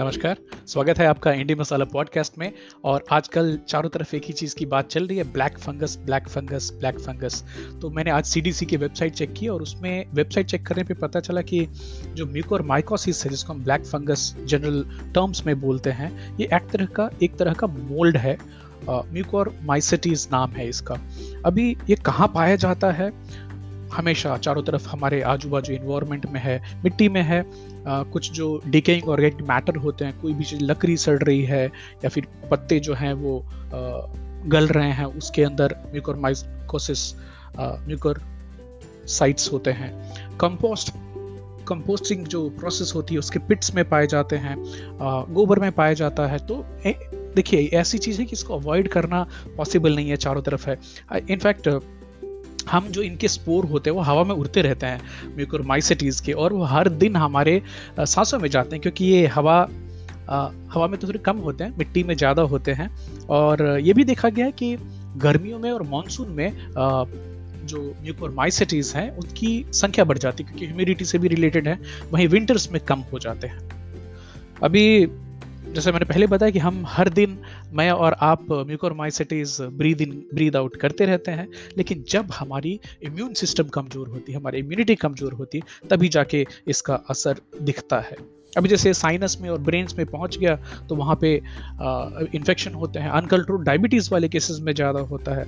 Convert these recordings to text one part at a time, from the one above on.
नमस्कार, स्वागत है आपका इंडी मसाला पॉडकास्ट में। और आजकल चारों तरफ एक ही चीज़ की बात चल रही है, ब्लैक फंगस। तो मैंने आज सीडीसी की वेबसाइट चेक की और उसमें वेबसाइट चेक करने पे पता चला कि जो म्यूकोरमाइकोसिस है, जिसको हम ब्लैक फंगस जनरल टर्म्स में बोलते हैं, ये एक तरह का मोल्ड है। म्यूकोरमाइसीट्स नाम है इसका। अभी ये कहाँ पाया जाता है? हमेशा चारों तरफ हमारे आजू बाजू इन्वायरमेंट में है, मिट्टी में है, कुछ जो डिकेइंग ऑर्गेनिक मैटर होते हैं, कोई भी चीज़ लकड़ी सड़ रही है या फिर पत्ते जो हैं वो गल रहे हैं, उसके अंदर म्यूकोरमाइकोसाइट्स होते हैं। कंपोस्टिंग जो प्रोसेस होती है उसके पिट्स में पाए जाते हैं, गोबर में पाया जाता है। तो देखिए, ऐसी चीज़ है कि इसको अवॉइड करना पॉसिबल नहीं है, चारों तरफ है। इनफैक्ट हम जो इनके स्पोर होते हैं वो हवा में उड़ते रहते हैं म्यूकोरमाइसीट्स के, और वो हर दिन हमारे सांसों में जाते हैं, क्योंकि ये हवा में तो थोड़े कम होते हैं, मिट्टी में ज़्यादा होते हैं। और ये भी देखा गया है कि गर्मियों में और मानसून में जो म्यूकोरमाइसीट्स हैं उनकी संख्या बढ़ जाती है, क्योंकि ह्यूमिडिटी से भी रिलेटेड है। वहीं विंटर्स में कम हो जाते हैं। अभी जैसे मैंने पहले बताया कि हम हर दिन, मैं और आप, म्यूकोरमाइसीट्स ब्रीद इन ब्रीद आउट करते रहते हैं, लेकिन जब हमारी इम्यून सिस्टम कमज़ोर होती है, हमारी इम्यूनिटी कमज़ोर होती है, तभी जाके इसका असर दिखता है। अभी जैसे साइनस में और ब्रेन्स में पहुंच गया तो वहाँ पे इन्फेक्शन होते हैं। अनकंट्रोल्ड डायबिटीज़ वाले केसेस में ज़्यादा होता है।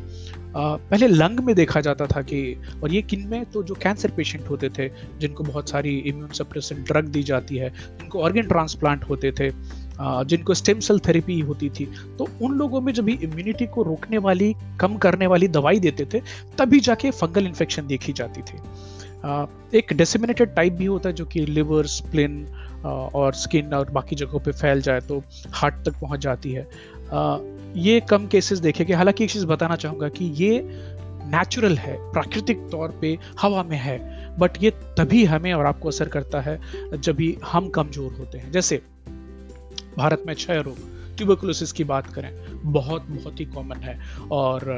पहले लंग में देखा जाता था कि, और ये किन में, तो जो कैंसर पेशेंट होते थे, जिनको बहुत सारी इम्यून सप्रेसेंट ड्रग दी जाती है, जिनको ऑर्गन ट्रांसप्लांट होते थे, जिनको स्टेम सेल थेरेपी होती थी, तो उन लोगों में जब इम्यूनिटी को रोकने वाली, कम करने वाली दवाई देते थे, तभी जाके फंगल इन्फेक्शन देखी जाती थी। एक डिसेमिनेटेड टाइप भी होता है जो कि लिवर, स्प्लिन और स्किन और बाकी जगहों पे फैल जाए तो हार्ट तक पहुंच जाती है। ये कम केसेस देखे गए। हालांकि एक चीज़ बताना चाहूँगा कि ये नेचुरल है, प्राकृतिक तौर पे हवा में है, बट ये तभी हमें और आपको असर करता है जब भी हम कमज़ोर होते हैं। जैसे भारत में 6 रोग, ट्यूबरकुलोसिस की बात करें, बहुत बहुत ही कॉमन है, और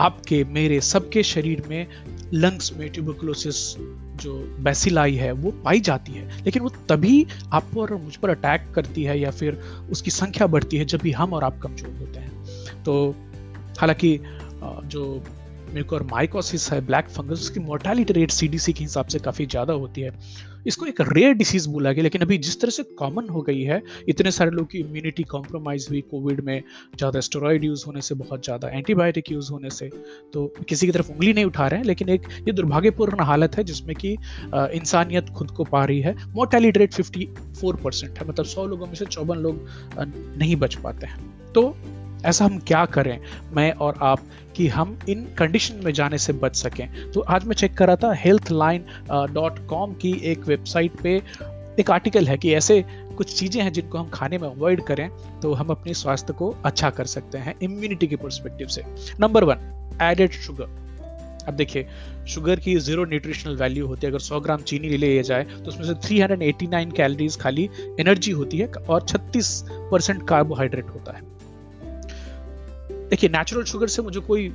आपके, मेरे, सबके शरीर में, लंग्स में ट्यूबरकुलोसिस जो बैसिलाई है वो पाई जाती है, लेकिन वो तभी आप पर और मुझ पर अटैक करती है या फिर उसकी संख्या बढ़ती है जब भी हम और आप कमज़ोर होते हैं। तो हालांकि जो म्यूकोरमाइकोसिस है, ब्लैक फंगस, उसकी मोर्टेलिटी रेट सीडीसी के हिसाब से काफ़ी ज़्यादा होती है। इसको एक रेयर डिसीज़ बोला गया, लेकिन अभी जिस तरह से कॉमन हो गई है, इतने सारे लोग की इम्यूनिटी कॉम्प्रोमाइज़ हुई कोविड में, ज़्यादा स्टेरॉइड यूज़ होने से, बहुत ज़्यादा एंटीबायोटिक यूज़ होने से, तो किसी की तरफ उंगली नहीं उठा रहे हैं, लेकिन एक ये दुर्भाग्यपूर्ण हालत है जिसमें कि इंसानियत खुद को पा रही है। मोर्टेलिटी रेट 54% है, मतलब 100 लोगों में से 54 लोग नहीं बच पाते हैं। तो ऐसा हम क्या करें, मैं और आप, कि हम इन कंडीशन में जाने से बच सकें? तो आज मैं चेक कर रहा था, healthline.com की एक वेबसाइट पे एक आर्टिकल है कि ऐसे कुछ चीज़ें हैं जिनको हम खाने में अवॉइड करें तो हम अपने स्वास्थ्य को अच्छा कर सकते हैं इम्यूनिटी के पर्सपेक्टिव से। Number 1, added sugar. अब देखिए, शुगर की 0 न्यूट्रिशनल वैल्यू होती है। अगर 100 ग्राम चीनी ले लिया जाए तो उसमें से 389 कैलोरीज खाली एनर्जी होती है और 36% कार्बोहाइड्रेट होता है। देखिए, नेचुरल शुगर से मुझे कोई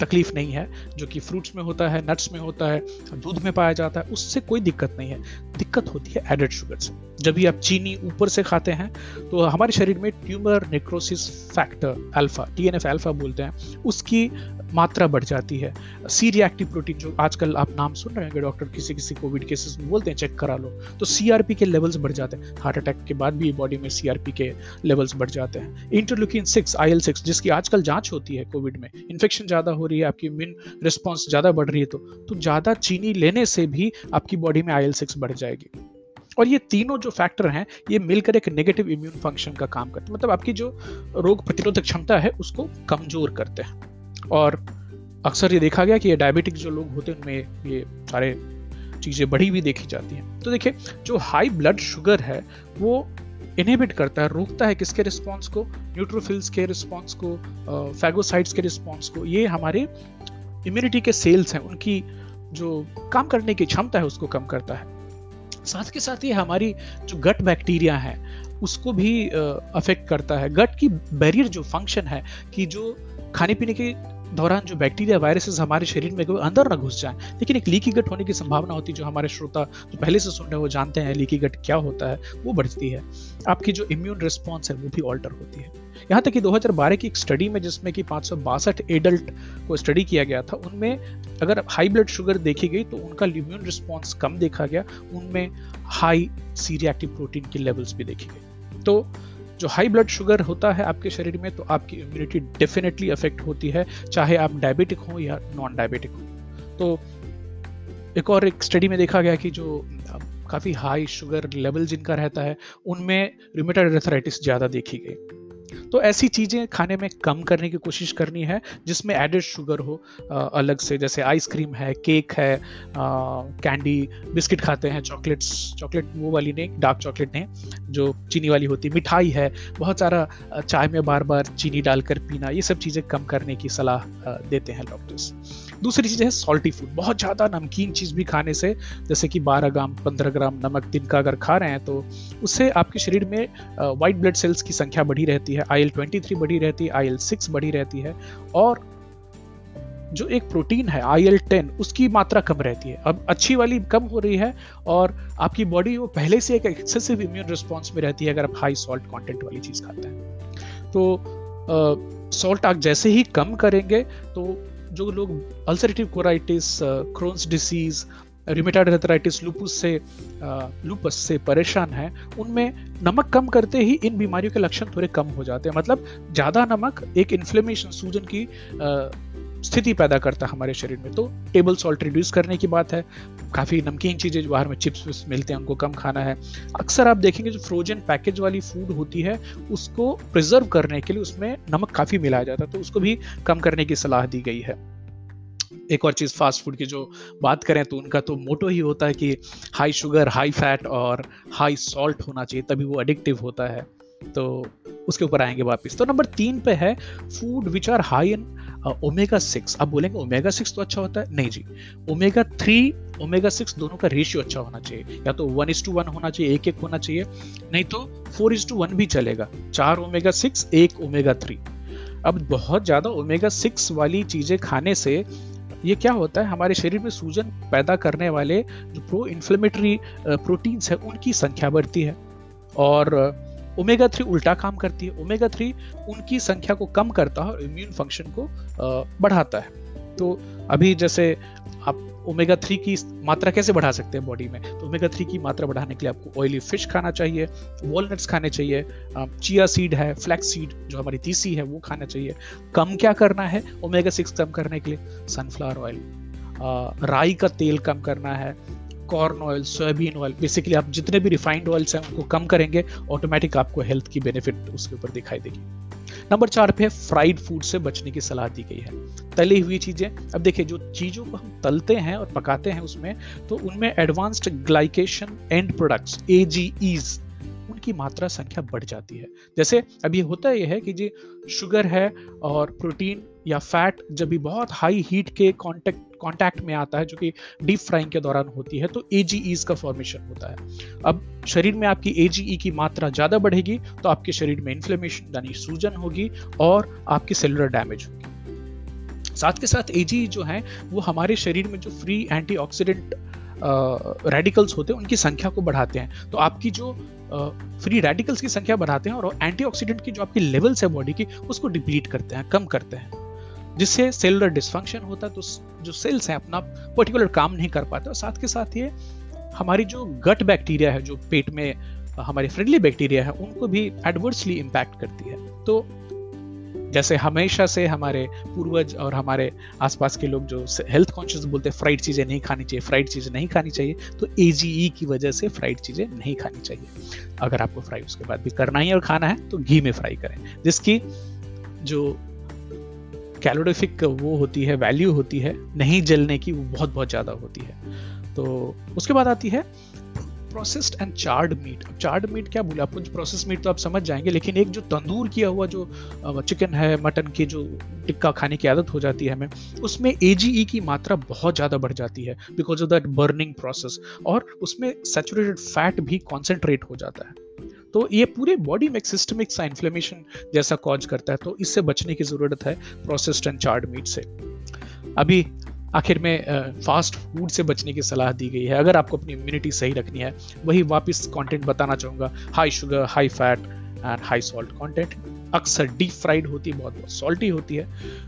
तकलीफ नहीं है, जो कि फ्रूट्स में होता है, नट्स में होता है, दूध में पाया जाता है, उससे कोई दिक्कत नहीं है। दिक्कत होती है एडेड शुगर से। जब भी आप चीनी ऊपर से खाते हैं तो हमारे शरीर में tumour necrosis factor alpha, TNF alpha बोलते हैं, उसकी मात्रा बढ़ जाती है। C-Reactive प्रोटीन, जो आजकल आप नाम सुन रहे हैं, डॉक्टर किसी कोविड केसेस में बोलते हैं चेक करा लो, तो CRP के लेवल्स बढ़ जाते हैं। हार्ट अटैक के बाद भी बॉडी में CRP के लेवल्स बढ़ जाते हैं। Interleukin 6, IL-6, जिसकी आजकल जाँच होती है कोविड में, इन्फेक्शन ज़्यादा हो रही है, आपकी इम्यून रिस्पॉन्स ज़्यादा बढ़ रही है, तो ज़्यादा चीनी लेने से भी आपकी बॉडी में IL-6 बढ़ जाएगी। और ये तीनों जो फैक्टर हैं, ये मिलकर एक नेगेटिव इम्यून फंक्शन का काम करते हैं, मतलब आपकी जो रोग प्रतिरोधक क्षमता है उसको कमज़ोर करते हैं। और अक्सर ये देखा गया कि ये डायबिटिक जो लोग होते हैं उनमें ये सारे चीज़ें बढ़ी हुई देखी जाती हैं। तो देखिए, जो हाई ब्लड शुगर है वो इनहिबिट करता है, रोकता है किसके रिस्पॉन्स को? न्यूट्रोफिल्स के रिस्पॉन्स को, फैगोसाइट्स के रिस्पॉन्स को। ये हमारे इम्यूनिटी के सेल्स हैं, उनकी जो काम करने की क्षमता है उसको कम करता है। साथ के साथ ये हमारी जो गट बैक्टीरिया है उसको भी अफेक्ट करता है। गट की बैरियर जो फंक्शन है, कि जो खाने पीने के दौरान जो बैक्टीरिया वायरसेस हमारे शरीर में अंदर ना घुस जाएं। लेकिन एक लीकी गट होने की संभावना होती है, जो हमारे श्रोता जो पहले से सुन रहे हैं वो जानते हैं लीकी गट क्या होता है, वो बढ़ती है। आपकी जो इम्यून रिस्पॉन्स है वो भी ऑल्टर होती है। यहाँ तक कि 2012 की एक स्टडी में जिसमें कि 562 एडल्ट को स्टडी किया गया था, उनमें अगर हाई ब्लड शुगर देखी गई तो उनका इम्यून रिस्पॉन्स कम देखा गया, उनमें हाई C-Reactive प्रोटीन की लेवल्स भी देखी गई। तो जो हाई ब्लड शुगर होता है आपके शरीर में, तो आपकी इम्यूनिटी डेफिनेटली अफेक्ट होती है, चाहे आप डायबिटिक हो या नॉन डायबिटिक हो। तो एक और एक स्टडी में देखा गया कि जो काफ़ी हाई शुगर लेवल जिनका रहता है उनमें रूमेटाइड अर्थराइटिस ज़्यादा देखी गई। तो ऐसी चीज़ें खाने में कम करने की कोशिश करनी है जिसमें एडेड शुगर हो अलग से, जैसे आइसक्रीम है, केक है, कैंडी, बिस्किट खाते हैं, चॉकलेट वो वाली नहीं, डार्क चॉकलेट नहीं जो चीनी वाली होती, मिठाई है, बहुत सारा चाय में बार बार चीनी डालकर पीना, ये सब चीज़ें कम करने की सलाह देते हैं डॉक्टर्स। दूसरी चीज़ है सॉल्टी फूड, बहुत ज़्यादा नमकीन चीज़ भी खाने से, जैसे कि 12 ग्राम 15 ग्राम नमक दिन का अगर खा रहे हैं तो उससे आपके शरीर में वाइट ब्लड सेल्स की संख्या बढ़ी रहती है, IL-23 बढ़ी रहती है, IL-6 बढ़ी रहती है, और जो एक प्रोटीन है IL-10 उसकी मात्रा कम रहती है। अब अच्छी वाली कम हो रही है और आपकी बॉडी वो पहले से एक एक्सेसिव इम्यून रिस्पॉन्स में रहती है अगर आप हाई सॉल्ट कॉन्टेंट वाली चीज़ खाते हैं। तो सॉल्ट आप जैसे ही कम करेंगे तो जो लोग ulcerative colitis, Crohn's disease, rheumatoid arthritis, lupus से परेशान हैं, उनमें नमक कम करते ही इन बीमारियों के लक्षण थोड़े कम हो जाते हैं। मतलब ज़्यादा नमक एक इन्फ्लेमेशन, सूजन की स्थिति पैदा करता है हमारे शरीर में। तो टेबल सॉल्ट रिड्यूस करने की बात है, काफ़ी नमकीन चीज़ें जो बाहर में चिप्स मिलते हैं उनको कम खाना है। अक्सर आप देखेंगे जो फ्रोजन पैकेज वाली फूड होती है उसको प्रिजर्व करने के लिए उसमें नमक काफ़ी मिलाया जाता है, तो उसको भी कम करने की सलाह दी गई है। एक और चीज़ फास्ट फूड की जो बात करें तो उनका तो मोटो ही होता है कि हाई शुगर, हाई फैट और हाई सॉल्ट होना चाहिए, तभी वो एडिक्टिव होता है। तो उसके ऊपर आएंगे वापस। तो नंबर 3 पे है food which are high in omega 6। आप बोलेंगे ओमेगा 6 तो अच्छा होता है, नहीं जी, ओमेगा 3 ओमेगा 6 दोनों का रेशियो अच्छा होना चाहिए, या तो 1:1 होना चाहिए, 1:1 होना चाहिए, नहीं तो 4:1 भी चलेगा, 4 ओमेगा 6 1 ओमेगा 3। अब बहुत ज़्यादा ओमेगा 6 वाली चीज़ें खाने से ये क्या होता है, हमारे शरीर में सूजन पैदा करने वाले जो प्रो इन्फ्लेमेटरी प्रोटीन्स है उनकी संख्या बढ़ती है, और ओमेगा 3 उल्टा काम करती है, ओमेगा 3 उनकी संख्या को कम करता है और इम्यून फंक्शन को बढ़ाता है। तो अभी जैसे आप ओमेगा 3 की मात्रा कैसे बढ़ा सकते हैं बॉडी में, तो ओमेगा 3 की मात्रा बढ़ाने के लिए आपको ऑयली फिश खाना चाहिए, वॉलनट्स खाने चाहिए, चिया सीड है, फ्लैक्स सीड जो हमारी तीसी है वो खाना चाहिए। कम क्या करना है ओमेगा 6 कम करने के लिए, सनफ्लावर ऑयल, राई का तेल कम करना है, corn oil, soybean oil, basically आप जितने भी रिफाइंड ऑयल्स हैं उनको कम करेंगे, ऑटोमेटिक आपको हेल्थ की बेनिफिट उसके ऊपर दिखाई देगी। नंबर 4 पे फ्राइड फूड से बचने की सलाह दी गई है, तली हुई चीज़ें। अब देखिए जो चीज़ों को हम तलते हैं और पकाते हैं उसमें, तो उनमें advanced glycation end products AGEs उनकी मात्रा संख्या बढ़ जाती है। जैसे अभी होता यह है कि जी शुगर है और प्रोटीन या फैट जब भी बहुत हाई हीट के कांटेक्ट में आता है, जो कि डीप फ्राइंग के दौरान होती है, तो AGEs का फॉर्मेशन होता है। अब शरीर में आपकी AGE की मात्रा ज़्यादा बढ़ेगी तो आपके शरीर में इन्फ्लेमेशन यानी सूजन होगी और आपकी सेलुलर डैमेज होगी। साथ के साथ AGE जो हैं वो हमारे शरीर में जो फ्री एंटीऑक्सीडेंट रेडिकल्स होते हैं उनकी संख्या को बढ़ाते हैं, तो आपकी जो फ्री रेडिकल्स की संख्या बढ़ाते हैं और एंटीऑक्सीडेंट की जो आपकी लेवल्स है बॉडी की उसको डिप्लीट करते हैं, कम करते हैं, जिससे सेलुलर डिस्फंक्शन होता है। तो जो सेल्स हैं अपना पर्टिकुलर काम नहीं कर पाते, और साथ के साथ ये हमारी जो गट बैक्टीरिया है, जो पेट में हमारे फ्रेंडली बैक्टीरिया है, उनको भी एडवर्सली इम्पैक्ट करती है। तो जैसे हमेशा से हमारे पूर्वज और हमारे आसपास के लोग जो हेल्थ कॉन्शियस बोलते हैं, फ्राइड चीज़ें नहीं खानी चाहिए, फ्राइड चीज़ें नहीं खानी चाहिए, तो AGE की वजह से फ्राइड चीज़ें नहीं खानी चाहिए। अगर आपको फ्राई उसके बाद भी करना ही और खाना है तो घी में फ्राई करें, जिसकी जो कैलोरीफिक वो होती है, वैल्यू होती है, नहीं जलने की, वो बहुत बहुत ज़्यादा होती है। तो उसके बाद आती है प्रोसेस्ड एंड चार्ड मीट। अब चार्ड मीट क्या बोले आपको, प्रोसेस मीट तो आप समझ जाएंगे, लेकिन एक जो तंदूर किया हुआ जो चिकन है, मटन की जो टिक्का खाने की आदत हो जाती है हमें, उसमें AGE की मात्रा बहुत ज़्यादा बढ़ जाती है because of that burning process, और उसमें सैचुरेटेड फैट भी कॉन्सेंट्रेट हो जाता है। तो तो ये पूरे बॉडी में सिस्टमिक सा इन्फ्लेमेशन जैसा कॉज करता है, तो इससे बचने की ज़रूरत है प्रोसेस्ड एंड चार्ड मीट से। अभी आखिर में फास्ट फूड से बचने की सलाह दी गई है अगर आपको अपनी इम्यूनिटी सही रखनी है। वही वापस कंटेंट बताना चाहूँगा, high sugar, high fat and high salt content, अक्सर डीप फ्राइड होती है, बहुत बहुत सॉल्टी होती है।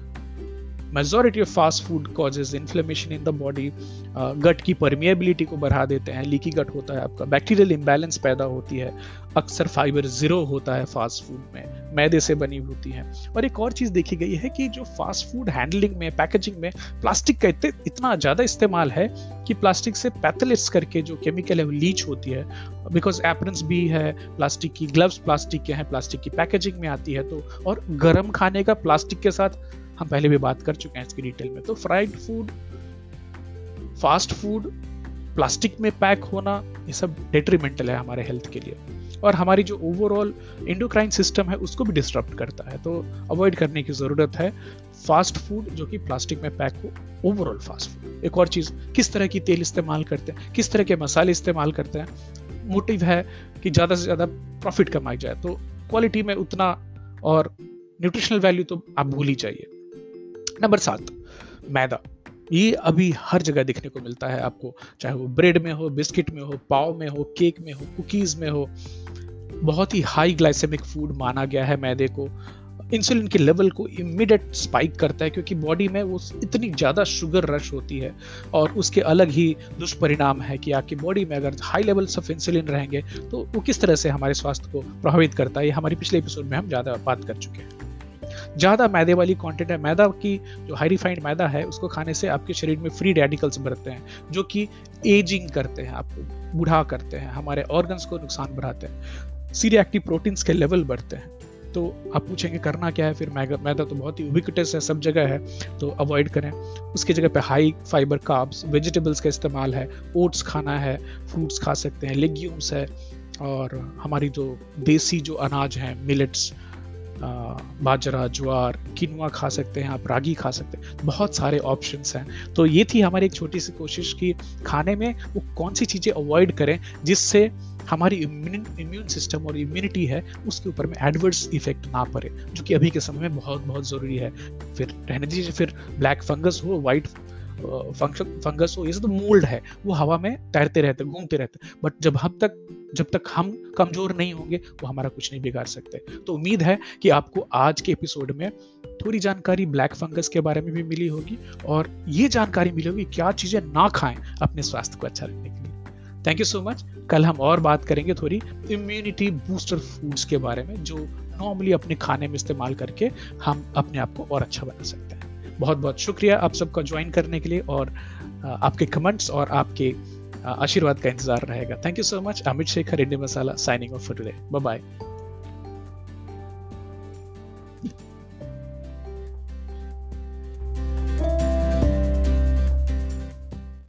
Majority of fast food causes inflammation in the body, gut की परमिएबिलिटी को बढ़ा देते हैं, लीकी गट होता है आपका, बैक्टीरियल इम्बैलेंस पैदा होती है, अक्सर फाइबर ज़ीरो होता है फास्ट फूड में, मैदे से बनी होती है। और एक और चीज़ देखी गई है कि जो फास्ट फूड हैंडलिंग में, पैकेजिंग में प्लास्टिक का इतना ज़्यादा इस्तेमाल है कि प्लास्टिक से पैथलिट्स करके जो केमिकल है वो लीच होती है, बिकॉज एप्रन्स भी है प्लास्टिक की, ग्लव्स प्लास्टिक के हैं, प्लास्टिक की पैकेजिंग में आती है। तो और गर्म खाने का प्लास्टिक के साथ हम पहले भी बात कर चुके हैं इसकी डिटेल में। तो fried food, fast food, plastic में पैक होना, ये सब डेट्रीमेंटल है हमारे हेल्थ के लिए, और हमारी जो ओवरऑल एंडोक्राइन सिस्टम है उसको भी डिस्टर्ब करता है। तो अवॉइड करने की ज़रूरत है फास्ट फूड जो कि प्लास्टिक में पैक हो, ओवरऑल फास्ट फूड। एक और चीज़, किस तरह की तेल इस्तेमाल करते हैं, किस तरह के मसाले इस्तेमाल करते हैं, मोटिव है कि ज़्यादा से ज़्यादा प्रॉफिट कमाया जाए, तो क्वालिटी में उतना और न्यूट्रिशनल वैल्यू तो आप भूल ही जाइए। नंबर 7, मैदा। ये अभी हर जगह देखने को मिलता है आपको, चाहे वो ब्रेड में हो, बिस्किट में हो, पाव में हो, केक में हो, कुकीज़ में हो। बहुत ही हाई ग्लाइसेमिक फूड माना गया है मैदे को, इंसुलिन के लेवल को इमीडिएट स्पाइक करता है, क्योंकि बॉडी में वो इतनी ज़्यादा शुगर रश होती है। और उसके अलग ही दुष्परिणाम है कि आपकी बॉडी में अगर हाई लेवल्स ऑफ इंसुलिन रहेंगे तो वो किस तरह से हमारे स्वास्थ्य को प्रभावित करता है, ये हमारे पिछले एपिसोड में हम ज़्यादा बात कर चुके हैं। ज़्यादा मैदे वाली कंटेंट है, मैदा की जो हाई रिफाइंड मैदा है उसको खाने से आपके शरीर में फ्री रेडिकल्स बढ़ते हैं जो कि एजिंग करते हैं, आपको बूढ़ा करते हैं, हमारे ऑर्गन्स को नुकसान बढ़ाते हैं, सी रिएक्टिव प्रोटीन्स के लेवल बढ़ते हैं। तो आप पूछेंगे करना क्या है फिर, मैदा तो बहुत ही उबिक्विटस है, सब जगह है, तो अवॉइड करें। उसकी जगह पे हाई फाइबर कार्ब्स, वेजिटेबल्स का इस्तेमाल है, ओट्स खाना है, फ्रूट्स खा सकते हैं, लेग्यूम्स है, और हमारी जो देसी जो अनाज हैं, मिलेट्स, बाजरा, ज्वार, किनुआ खा सकते हैं आप, रागी खा सकते हैं, बहुत सारे ऑप्शंस हैं। तो ये थी हमारी एक छोटी सी कोशिश कि खाने में वो कौन सी चीज़ें अवॉइड करें जिससे हमारी इम्यून सिस्टम और इम्यूनिटी है उसके ऊपर में एडवर्स इफेक्ट ना पड़े, जो कि अभी के समय में बहुत बहुत ज़रूरी है। फिर रहने दीजिए, फिर ब्लैक फंगस हो, वाइट फंगस हो, ये सब तो मोल्ड है, वो हवा में तैरते रहते, घूमते रहते, बट जब तक हम कमज़ोर नहीं होंगे वो हमारा कुछ नहीं बिगाड़ सकते। तो उम्मीद है कि आपको आज के एपिसोड में थोड़ी जानकारी ब्लैक फंगस के बारे में भी मिली होगी, और ये जानकारी मिली होगी क्या चीज़ें ना खाएं अपने स्वास्थ्य को अच्छा रखने के लिए। Thank you so much. कल हम और बात करेंगे थोड़ी इम्यूनिटी बूस्टर फूड्स के बारे में, जो नॉर्मली अपने खाने में इस्तेमाल करके हम अपने आप को और अच्छा बना सकते हैं। बहुत बहुत शुक्रिया आप सबका ज्वाइन करने के लिए, और आपके कमेंट्स और आपके आशीर्वाद का इंतजार रहेगा। Thank you so much. Amit Shekhar, Indie Masala, signing off for today. Bye bye.